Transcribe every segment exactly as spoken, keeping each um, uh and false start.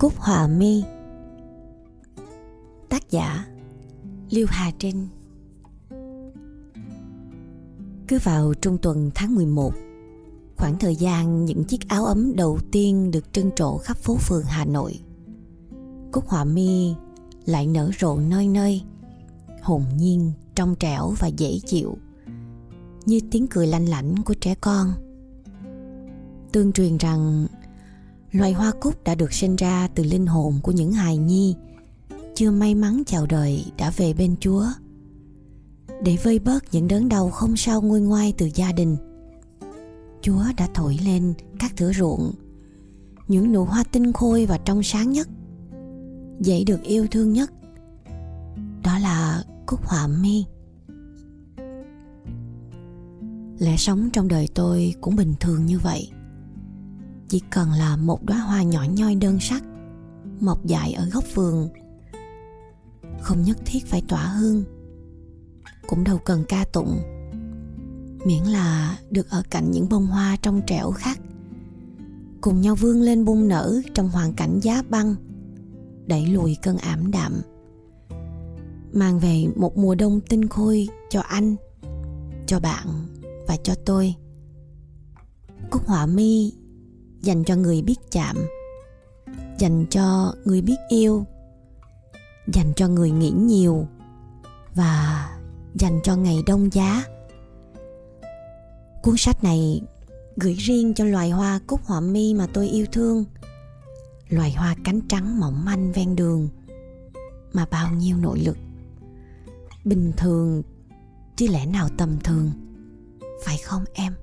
Cúc Họa Mi. Tác giả Liêu Hà Trinh. Cứ vào trung tuần tháng mười một, khoảng thời gian những chiếc áo ấm đầu tiên được trưng trổ khắp phố phường Hà Nội, Cúc Họa Mi lại nở rộ nơi nơi, hồn nhiên, trong trẻo và dễ chịu, như tiếng cười lanh lảnh của trẻ con. Tương truyền rằng loài hoa cúc đã được sinh ra từ linh hồn của những hài nhi chưa may mắn chào đời đã về bên Chúa, để vơi bớt những đớn đau không sao nguôi ngoai từ gia đình. Chúa đã thổi lên các thửa ruộng những nụ hoa tinh khôi và trong sáng nhất, dễ được yêu thương nhất, đó là Cúc Họa Mi. Lẽ sống trong đời tôi cũng bình thường như vậy. Chỉ cần là một đóa hoa nhỏ nhoi đơn sắc mọc dại ở góc vườn, không nhất thiết phải tỏa hương, cũng đâu cần ca tụng, miễn là được ở cạnh những bông hoa trong trẻo khác, cùng nhau vươn lên bung nở trong hoàn cảnh giá băng, đẩy lùi cơn ảm đạm, mang về một mùa đông tinh khôi cho anh, cho bạn và cho tôi. Cúc Họa Mi dành cho người biết chạm, dành cho người biết yêu, dành cho người nghĩ nhiều, và dành cho ngày đông giá. Cuốn sách này gửi riêng cho loài hoa Cúc Họa Mi mà tôi yêu thương, loài hoa cánh trắng mỏng manh ven đường mà bao nhiêu nội lực, bình thường chứ lẽ nào tầm thường, phải không em?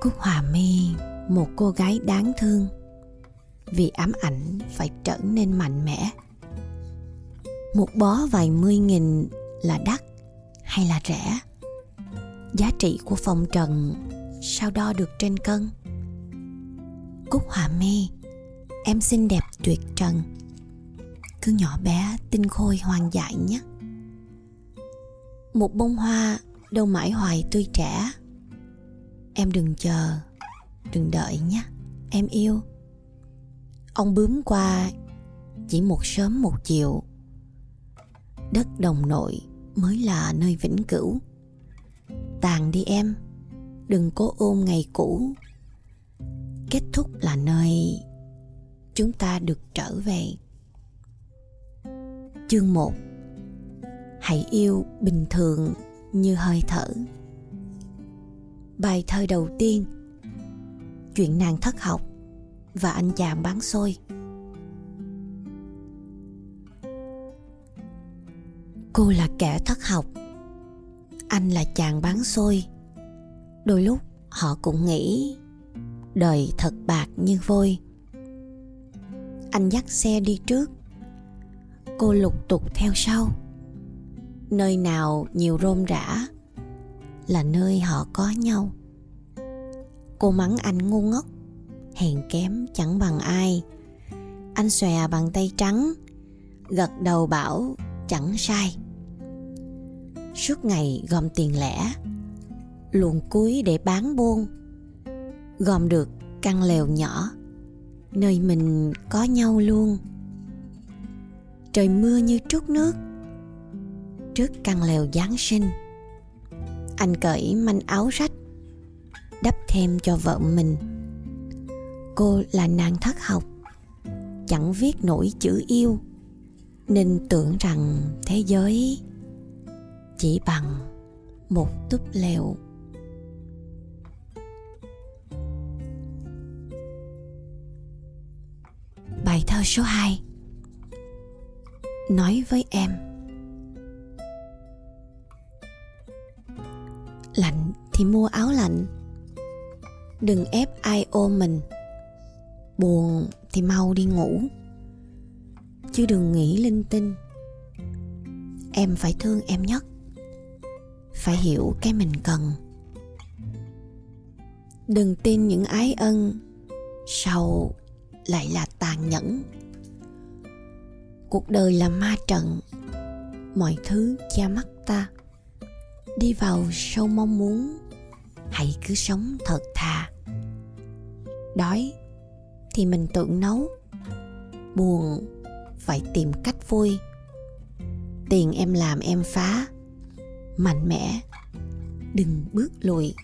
Cúc Họa Mi, một cô gái đáng thương, vì ám ảnh phải trở nên mạnh mẽ. Một bó vài mươi nghìn là đắt hay là rẻ? Giá trị của phong trần sao đo được trên cân? Cúc Họa Mi, em xinh đẹp tuyệt trần, cứ nhỏ bé tinh khôi hoang dại nhé. Một bông hoa đâu mãi hoài tươi trẻ, em đừng chờ, đừng đợi nhé, em yêu. Ông bướm qua chỉ một sớm một chiều, đất đồng nội mới là nơi vĩnh cửu. Tàn đi em, đừng cố ôm ngày cũ, kết thúc là nơi chúng ta được trở về. Chương một. Hãy yêu bình thường như hơi thở. Bài thơ đầu tiên. Chuyện nàng thất học và anh chàng bán xôi. Cô là kẻ thất học, anh là chàng bán xôi. Đôi lúc họ cũng nghĩ đời thật bạc như vôi. Anh dắt xe đi trước, cô lục tục theo sau. Nơi nào nhiều rôm rã là nơi họ có nhau. Cô mắng anh ngu ngốc, hèn kém chẳng bằng ai. Anh xòe bàn tay trắng, gật đầu bảo chẳng sai. Suốt ngày gom tiền lẻ, luồn cúi để bán buôn, gom được căn lều nhỏ, nơi mình có nhau luôn. Trời mưa như trút nước trước căn lều Giáng sinh. Anh cởi manh áo rách đắp thêm cho vợ mình. Cô là nàng thất học, chẳng viết nổi chữ yêu, nên tưởng rằng thế giới chỉ bằng một túp lều. Bài thơ số hai. Nói với em. Lạnh thì mua áo lạnh, đừng ép ai ôm mình. Buồn thì mau đi ngủ, chứ đừng nghĩ linh tinh. Em phải thương em nhất, phải hiểu cái mình cần. Đừng tin những ái ân, sau lại là tàn nhẫn. Cuộc đời là ma trận, mọi thứ che mắt ta. Đi vào sâu mong muốn, hãy cứ sống thật thà. Đói thì mình tự nấu, buồn phải tìm cách vui. Tiền em làm em phá, mạnh mẽ đừng bước lùi.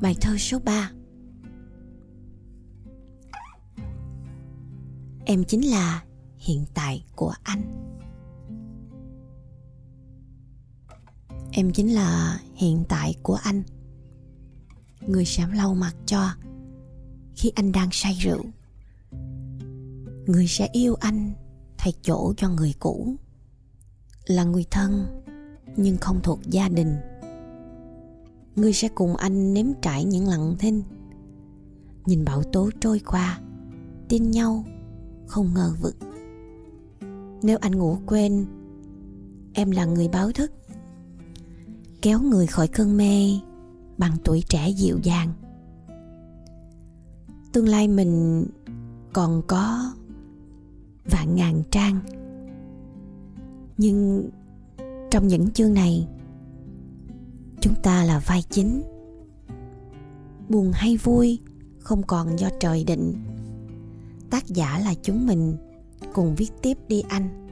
Bài thơ số ba. Em chính là hiện tại của anh. Em chính là hiện tại của anh. Người sẽ lau mặt cho khi anh đang say rượu. Người sẽ yêu anh thay chỗ cho người cũ. Là người thân nhưng không thuộc gia đình. Người sẽ cùng anh nếm trải những lặng thinh, nhìn bão tố trôi qua, tin nhau không ngờ vực. Nếu anh ngủ quên, em là người báo thức, kéo người khỏi cơn mê bằng tuổi trẻ dịu dàng. Tương lai mình còn có vạn ngàn trang, nhưng trong những chương này, chúng ta là vai chính. Buồn hay vui không còn do trời định. Tác giả là chúng mình, cùng viết tiếp đi anh.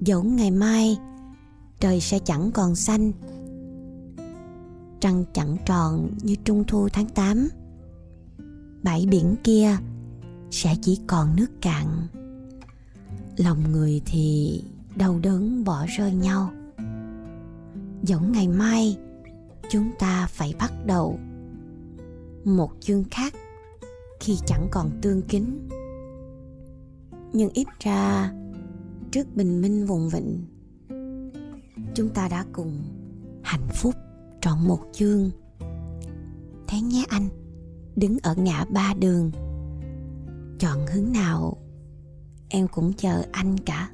Dẫu ngày mai trời sẽ chẳng còn xanh, trăng chẳng tròn như trung thu tháng tám, bãi biển kia sẽ chỉ còn nước cạn, lòng người thì đau đớn bỏ rơi nhau. Dẫu ngày mai chúng ta phải bắt đầu một chương khác khi chẳng còn tương kính, nhưng ít ra trước bình minh vùng vịnh, chúng ta đã cùng hạnh phúc trọn một chương. Thế nhé anh, đứng ở ngã ba đường, chọn hướng nào em cũng chờ anh cả.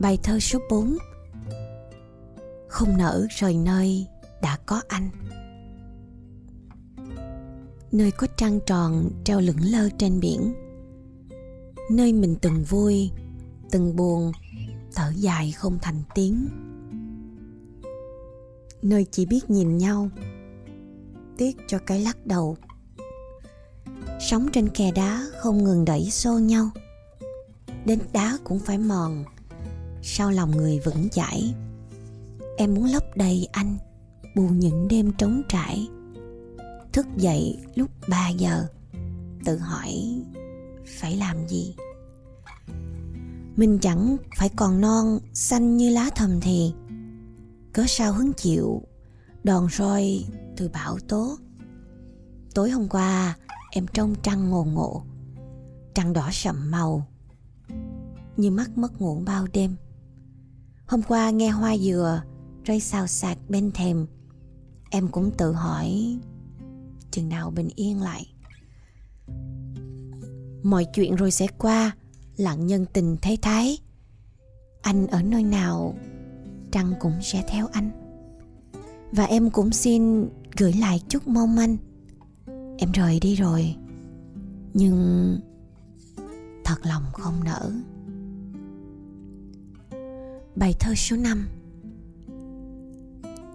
Bài thơ số bốn. Không nỡ rời nơi đã có anh. Nơi có trăng tròn treo lững lơ trên biển, nơi mình từng vui, từng buồn, thở dài không thành tiếng, nơi chỉ biết nhìn nhau, tiếc cho cái lắc đầu. Sóng trên kè đá không ngừng đẩy xô nhau, đến đá cũng phải mòn, sao lòng người vững chãi. Em muốn lấp đầy anh, bù những đêm trống trải. Thức dậy lúc ba giờ, tự hỏi phải làm gì. Mình chẳng phải còn non xanh như lá thầm thì, cớ sao hứng chịu đòn roi từ bão tố. Tối hôm qua em trông trăng ngồn ngộ, trăng đỏ sậm màu như mắt mất ngủ bao đêm. Hôm qua nghe hoa dừa rơi xào xạc bên thềm, em cũng tự hỏi chừng nào bình yên lại. Mọi chuyện rồi sẽ qua, lặng nhân tình thế thái. Anh ở nơi nào, trăng cũng sẽ theo anh. Và em cũng xin gửi lại chút mong manh. Em rời đi rồi, nhưng thật lòng không nỡ. Bài thơ số năm.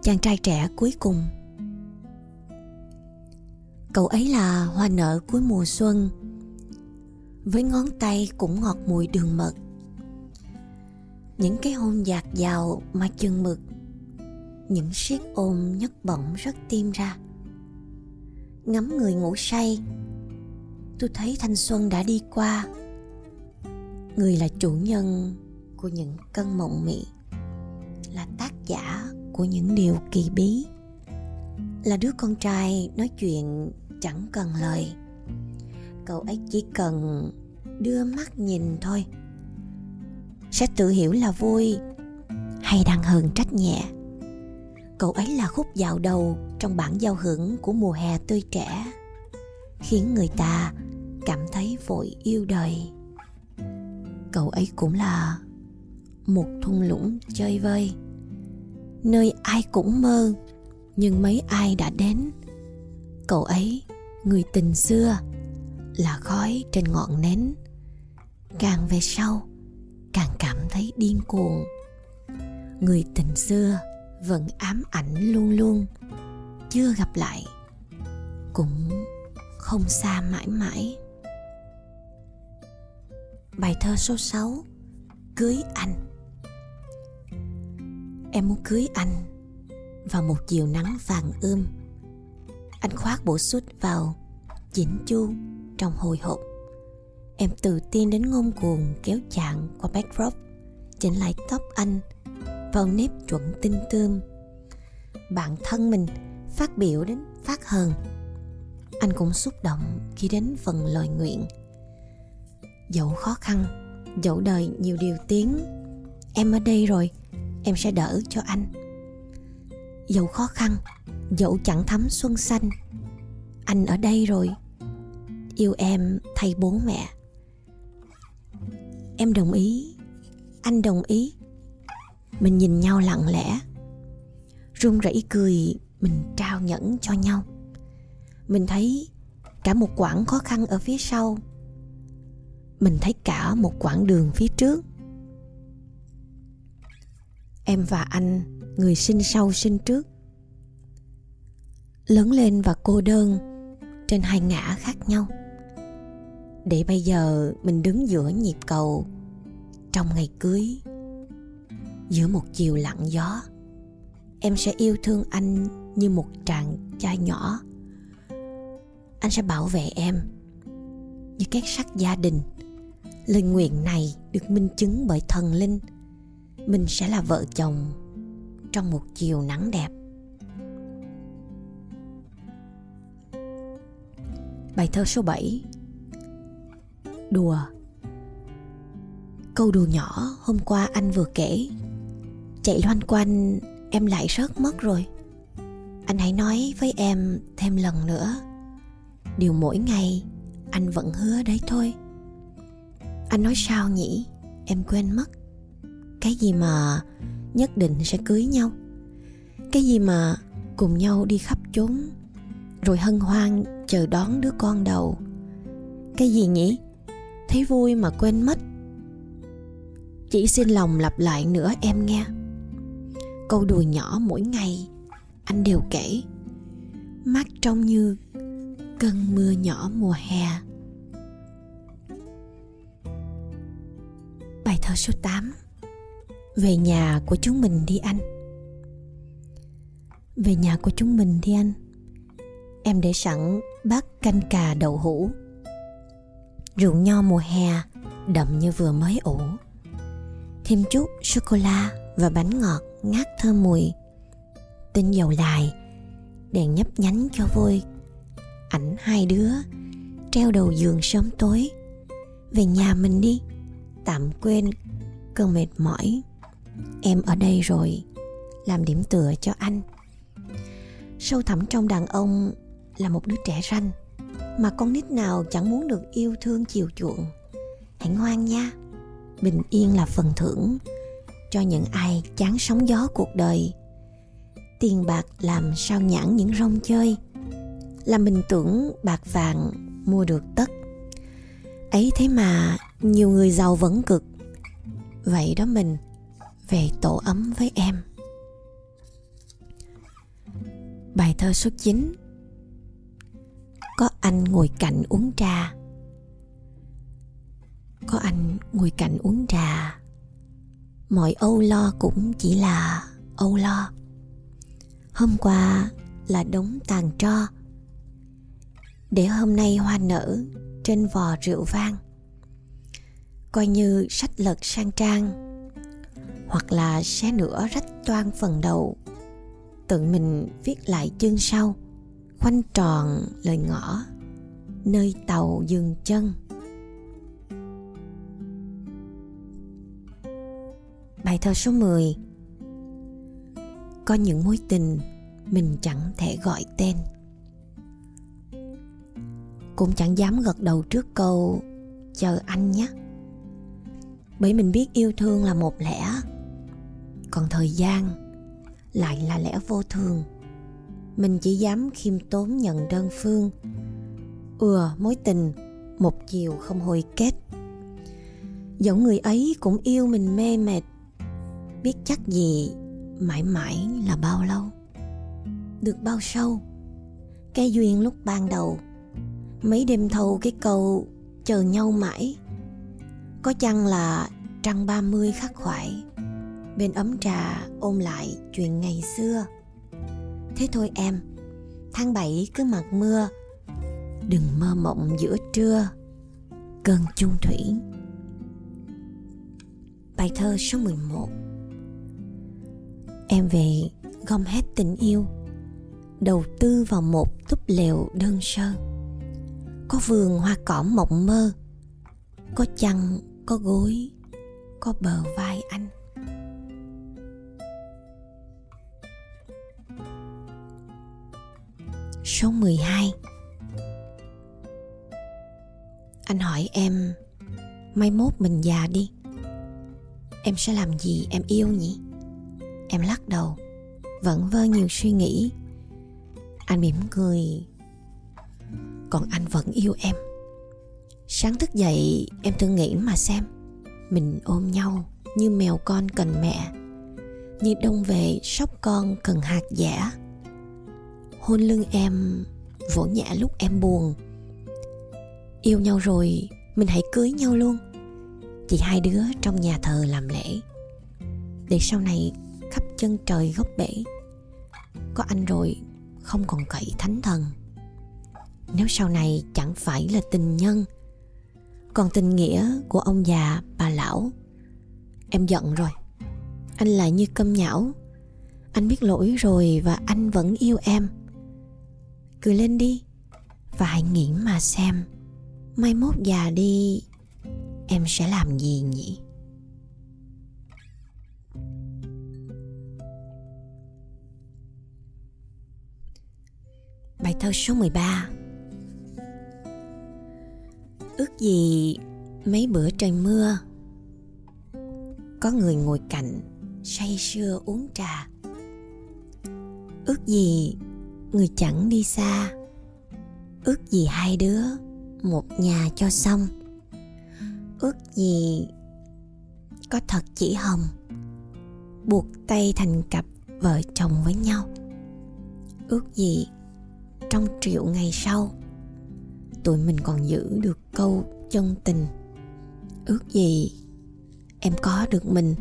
Chàng trai trẻ cuối cùng. Cậu ấy là hoa nở cuối mùa xuân, với ngón tay cũng ngọt mùi đường mật. Những cái hôn dạt dào mà chừng mực, những siết ôm nhấc bỏng rất tim ra. Ngắm người ngủ say, tôi thấy thanh xuân đã đi qua. Người là chủ nhân của những cơn mộng mị, là tác giả của những điều kỳ bí, là đứa con trai nói chuyện chẳng cần lời. Cậu ấy chỉ cần đưa mắt nhìn thôi, sẽ tự hiểu là vui hay đang hờn trách nhẹ. Cậu ấy là khúc dạo đầu trong bản giao hưởng của mùa hè tươi trẻ, khiến người ta cảm thấy vội yêu đời. Cậu ấy cũng là một thung lũng chơi vơi, nơi ai cũng mơ nhưng mấy ai đã đến. Cậu ấy, người tình xưa, là khói trên ngọn nến. Càng về sau, càng cảm thấy điên cuồng. Người tình xưa vẫn ám ảnh luôn luôn, chưa gặp lại, cũng không xa mãi mãi. Bài thơ số sáu, Cưới Anh. Em muốn cưới anh vào một chiều nắng vàng ươm. Anh khoác bộ suit vào, chỉnh chu trong hồi hộp. Em tự tin đến ngông cuồng, kéo chạng qua backdrop, chỉnh lại tóc anh vào nếp chuẩn tinh tươm. Bạn thân mình phát biểu đến phát hờn, anh cũng xúc động khi đến phần lời nguyện. Dẫu khó khăn, dẫu đời nhiều điều tiếng, em ở đây rồi, em sẽ đỡ cho anh. Dẫu khó khăn, dẫu chẳng thắm xuân xanh, anh ở đây rồi, yêu em thay bố mẹ. Em đồng ý, anh đồng ý, mình nhìn nhau lặng lẽ, run rẩy cười, mình trao nhẫn cho nhau. Mình thấy cả một quãng khó khăn ở phía sau, mình thấy cả một quãng đường phía trước. Em và anh, người sinh sau sinh trước, lớn lên và cô đơn trên hai ngã khác nhau, để bây giờ mình đứng giữa nhịp cầu trong ngày cưới. Giữa một chiều lặng gió, em sẽ yêu thương anh như một chàng trai nhỏ. Anh sẽ bảo vệ em như két sắt gia đình. Lời nguyện này được minh chứng bởi thần linh. Mình sẽ là vợ chồng trong một chiều nắng đẹp. Bài thơ số bảy, Đùa. Câu đùa nhỏ hôm qua anh vừa kể, chạy loanh quanh em lại rớt mất rồi. Anh hãy nói với em thêm lần nữa, điều mỗi ngày anh vẫn hứa đấy thôi. Anh nói sao nhỉ, em quên mất. Cái gì mà nhất định sẽ cưới nhau, cái gì mà cùng nhau đi khắp chốn, rồi hân hoan chờ đón đứa con đầu. Cái gì nhỉ, thấy vui mà quên mất. Chỉ xin lòng lặp lại nữa em nghe. Câu đùa nhỏ mỗi ngày anh đều kể, mắt trông như cơn mưa nhỏ mùa hè. Bài thơ số tám, Về nhà của chúng mình đi anh. Về nhà của chúng mình đi anh. Em để sẵn bát canh cà đậu hũ, rượu nho mùa hè đậm như vừa mới ủ, thêm chút sô-cô-la và bánh ngọt ngát thơm mùi, tinh dầu lài, đèn nhấp nhánh cho vui. Ảnh hai đứa treo đầu giường sớm tối. Về nhà mình đi, tạm quên cơn mệt mỏi. Em ở đây rồi, làm điểm tựa cho anh. Sâu thẳm trong đàn ông là một đứa trẻ ranh, mà con nít nào chẳng muốn được yêu thương chiều chuộng. Hãy ngoan nha, bình yên là phần thưởng cho những ai chán sóng gió cuộc đời. Tiền bạc làm sao nhãng những rong chơi, làm mình tưởng bạc vàng mua được tất. Ấy thế mà nhiều người giàu vẫn cực. Vậy đó mình, về tổ ấm với em. Bài thơ số chín, Có anh ngồi cạnh uống trà. Có anh ngồi cạnh uống trà, mọi âu lo cũng chỉ là âu lo. Hôm qua là đống tàn tro, để hôm nay hoa nở trên vò rượu vang. Coi như sách lật sang trang, hoặc là xé nửa rách toang phần đầu, tự mình viết lại chương sau. Khoanh tròn lời ngõ, nơi tàu dừng chân. Bài thơ số mười, Có những mối tình mình chẳng thể gọi tên. Cũng chẳng dám gật đầu trước câu chờ anh nhé, bởi mình biết yêu thương là một lẽ, còn thời gian lại là lẽ vô thường. Mình chỉ dám khiêm tốn nhận đơn phương. Ừa mối tình một chiều không hồi kết. Dẫu người ấy cũng yêu mình mê mệt, biết chắc gì mãi mãi là bao lâu, được bao sâu cái duyên lúc ban đầu. Mấy đêm thâu cái câu chờ nhau mãi, có chăng là trăng ba mươi khắc khoải, bên ấm trà ôm lại chuyện ngày xưa. Thế thôi em, tháng bảy cứ mặc mưa, đừng mơ mộng giữa trưa cơn chung thủy. Bài thơ số mười một. Em về gom hết tình yêu, đầu tư vào một túp lều đơn sơ. Có vườn hoa cỏ mộng mơ, có chăn, có gối, có bờ vai anh. Số mười hai. Anh hỏi em, mai mốt mình già đi, em sẽ làm gì em yêu nhỉ? Em lắc đầu, vẫn vơ nhiều suy nghĩ. Anh mỉm cười, còn anh vẫn yêu em. Sáng thức dậy em thử nghĩ mà xem, mình ôm nhau như mèo con cần mẹ, như đông về sóc con cần hạt dẻ. Hôn lưng em, vỗ nhẹ lúc em buồn. Yêu nhau rồi, mình hãy cưới nhau luôn. Chị hai đứa trong nhà thờ làm lễ, để sau này khắp chân trời góc bể, có anh rồi không còn cậy thánh thần. Nếu sau này chẳng phải là tình nhân, còn tình nghĩa của ông già bà lão. Em giận rồi, anh lại như câm nhão. Anh biết lỗi rồi và anh vẫn yêu em. Cười lên đi, và hãy nghĩ mà xem, mai mốt già đi em sẽ làm gì nhỉ? Bài thơ số mười ba. Ước gì mấy bữa trời mưa, có người ngồi cạnh say sưa uống trà. Ước gì người chẳng đi xa, ước gì hai đứa một nhà cho xong. Ước gì có thật chỉ hồng, buộc tay thành cặp vợ chồng với nhau. Ước gì trong triệu ngày sau, tụi mình còn giữ được câu chân tình. Ước gì em có được mình,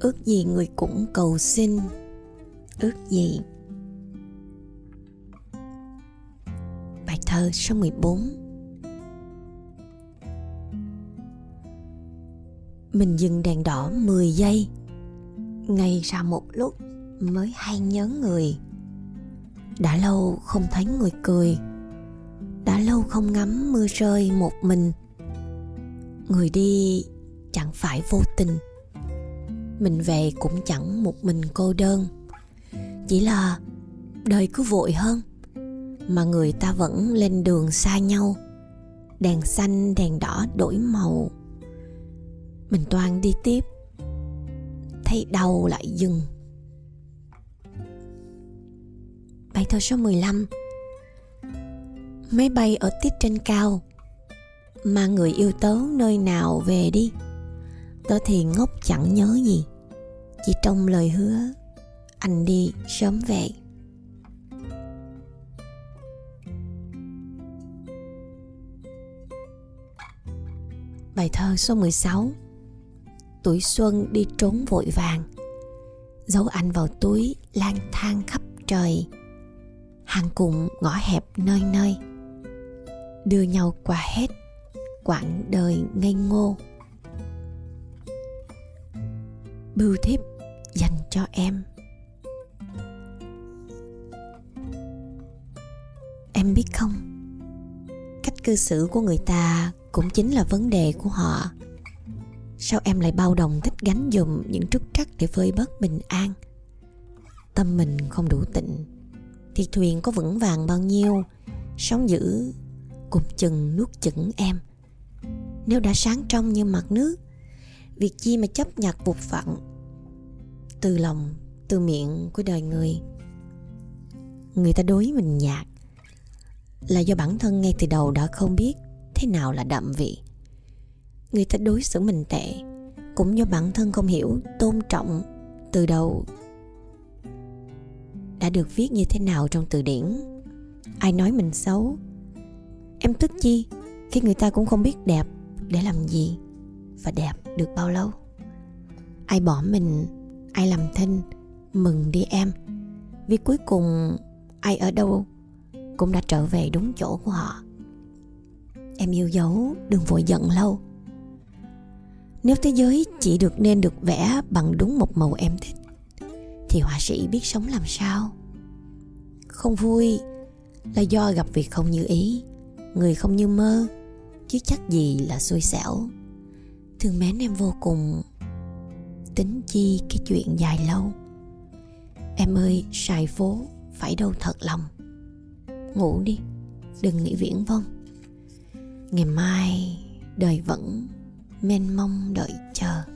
ước gì người cũng cầu xin. Ước gì. Bài thơ số mười bốn. Mình dừng đèn đỏ mười giây, ngay ra một lúc mới hay nhớ người. Đã lâu không thấy người cười, đã lâu không ngắm mưa rơi một mình. Người đi chẳng phải vô tình, mình về cũng chẳng một mình cô đơn. Chỉ là đời cứ vội hơn, mà người ta vẫn lên đường xa nhau. Đèn xanh đèn đỏ đổi màu, mình toan đi tiếp, thấy đau lại dừng. Bài thơ số mười lăm. Máy bay ở tít trên cao, mà người yêu tớ nơi nào về đi. Tớ thì ngốc chẳng nhớ gì, chỉ trong lời hứa anh đi sớm về. Bài thơ số mười sáu. Tuổi xuân đi trốn vội vàng, giấu anh vào túi lang thang khắp trời. Hàng cùng ngõ hẹp nơi nơi, đưa nhau qua hết quãng đời ngây ngô. Bưu thiếp dành cho em. Em biết không, cách cư xử của người ta cũng chính là vấn đề của họ. Sao em lại bao đồng thích gánh dùm những trúc trắc để vơi bớt bình an? Tâm mình không đủ tịnh thì thuyền có vững vàng bao nhiêu, sóng dữ cùng chừng nuốt chửng em. Nếu đã sáng trong như mặt nước, việc chi mà chấp nhặt vụt vặn từ lòng từ miệng của đời người. Người ta đối mình nhạt là do bản thân ngay từ đầu đã không biết thế nào là đậm vị. Người ta đối xử mình tệ cũng do bản thân không hiểu tôn trọng từ đầu đã được viết như thế nào trong từ điển. Ai nói mình xấu, em tức chi khi người ta cũng không biết đẹp để làm gì và đẹp được bao lâu. Ai bỏ mình, ai làm thinh, mừng đi em, vì cuối cùng ai ở đâu cũng đã trở về đúng chỗ của họ. Em yêu dấu, đừng vội giận lâu. Nếu thế giới chỉ được nên được vẽ bằng đúng một màu em thích, thì họa sĩ biết sống làm sao? Không vui là do gặp việc không như ý, người không như mơ, chứ chắc gì là xui xẻo. Thương mến em vô cùng, tính chi cái chuyện dài lâu. Em ơi, sài phố phải đâu thật lòng. Ngủ đi, đừng nghĩ viễn vông. Ngày mai đời vẫn mênh mông đợi chờ.